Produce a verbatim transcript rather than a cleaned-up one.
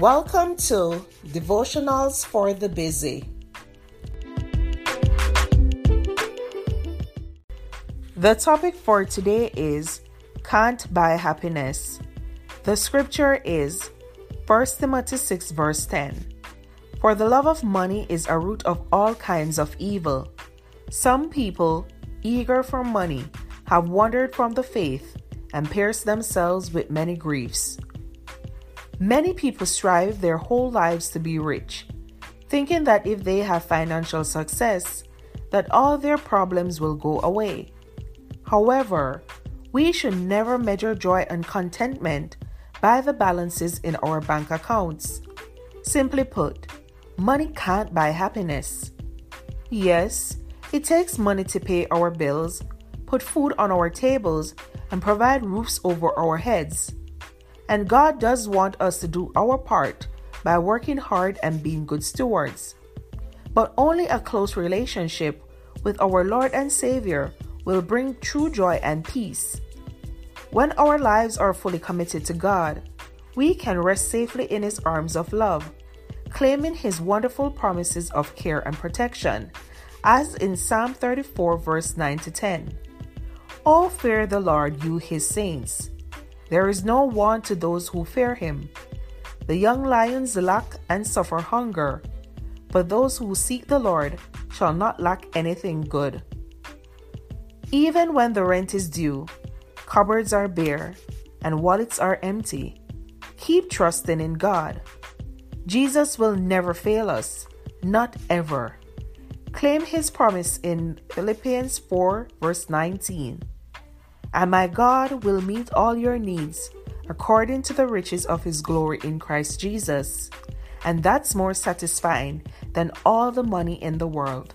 Welcome to Devotionals for the Busy. The topic for today is Can't Buy Happiness. The scripture is First Timothy six verse ten. For the love of money is a root of all kinds of evil. Some people, eager for money, have wandered from the faith and pierced themselves with many griefs. Many people strive their whole lives to be rich, thinking that if they have financial success, that all their problems will go away. However, we should never measure joy and contentment by the balances in our bank accounts. Simply put, money can't buy happiness. Yes, it takes money to pay our bills, put food on our tables, and provide roofs over our heads. And God does want us to do our part by working hard and being good stewards. But only a close relationship with our Lord and Savior will bring true joy and peace. When our lives are fully committed to God, we can rest safely in His arms of love, claiming His wonderful promises of care and protection, as in Psalm thirty-four verse nine to ten. Oh, fear the Lord, you His saints. There is no want to those who fear Him. The young lions lack and suffer hunger, but those who seek the Lord shall not lack anything good. Even when the rent is due, cupboards are bare, and wallets are empty, keep trusting in God. Jesus will never fail us, not ever. Claim His promise in Philippians four verse nineteen. And my God will meet all your needs according to the riches of His glory in Christ Jesus. And that's more satisfying than all the money in the world.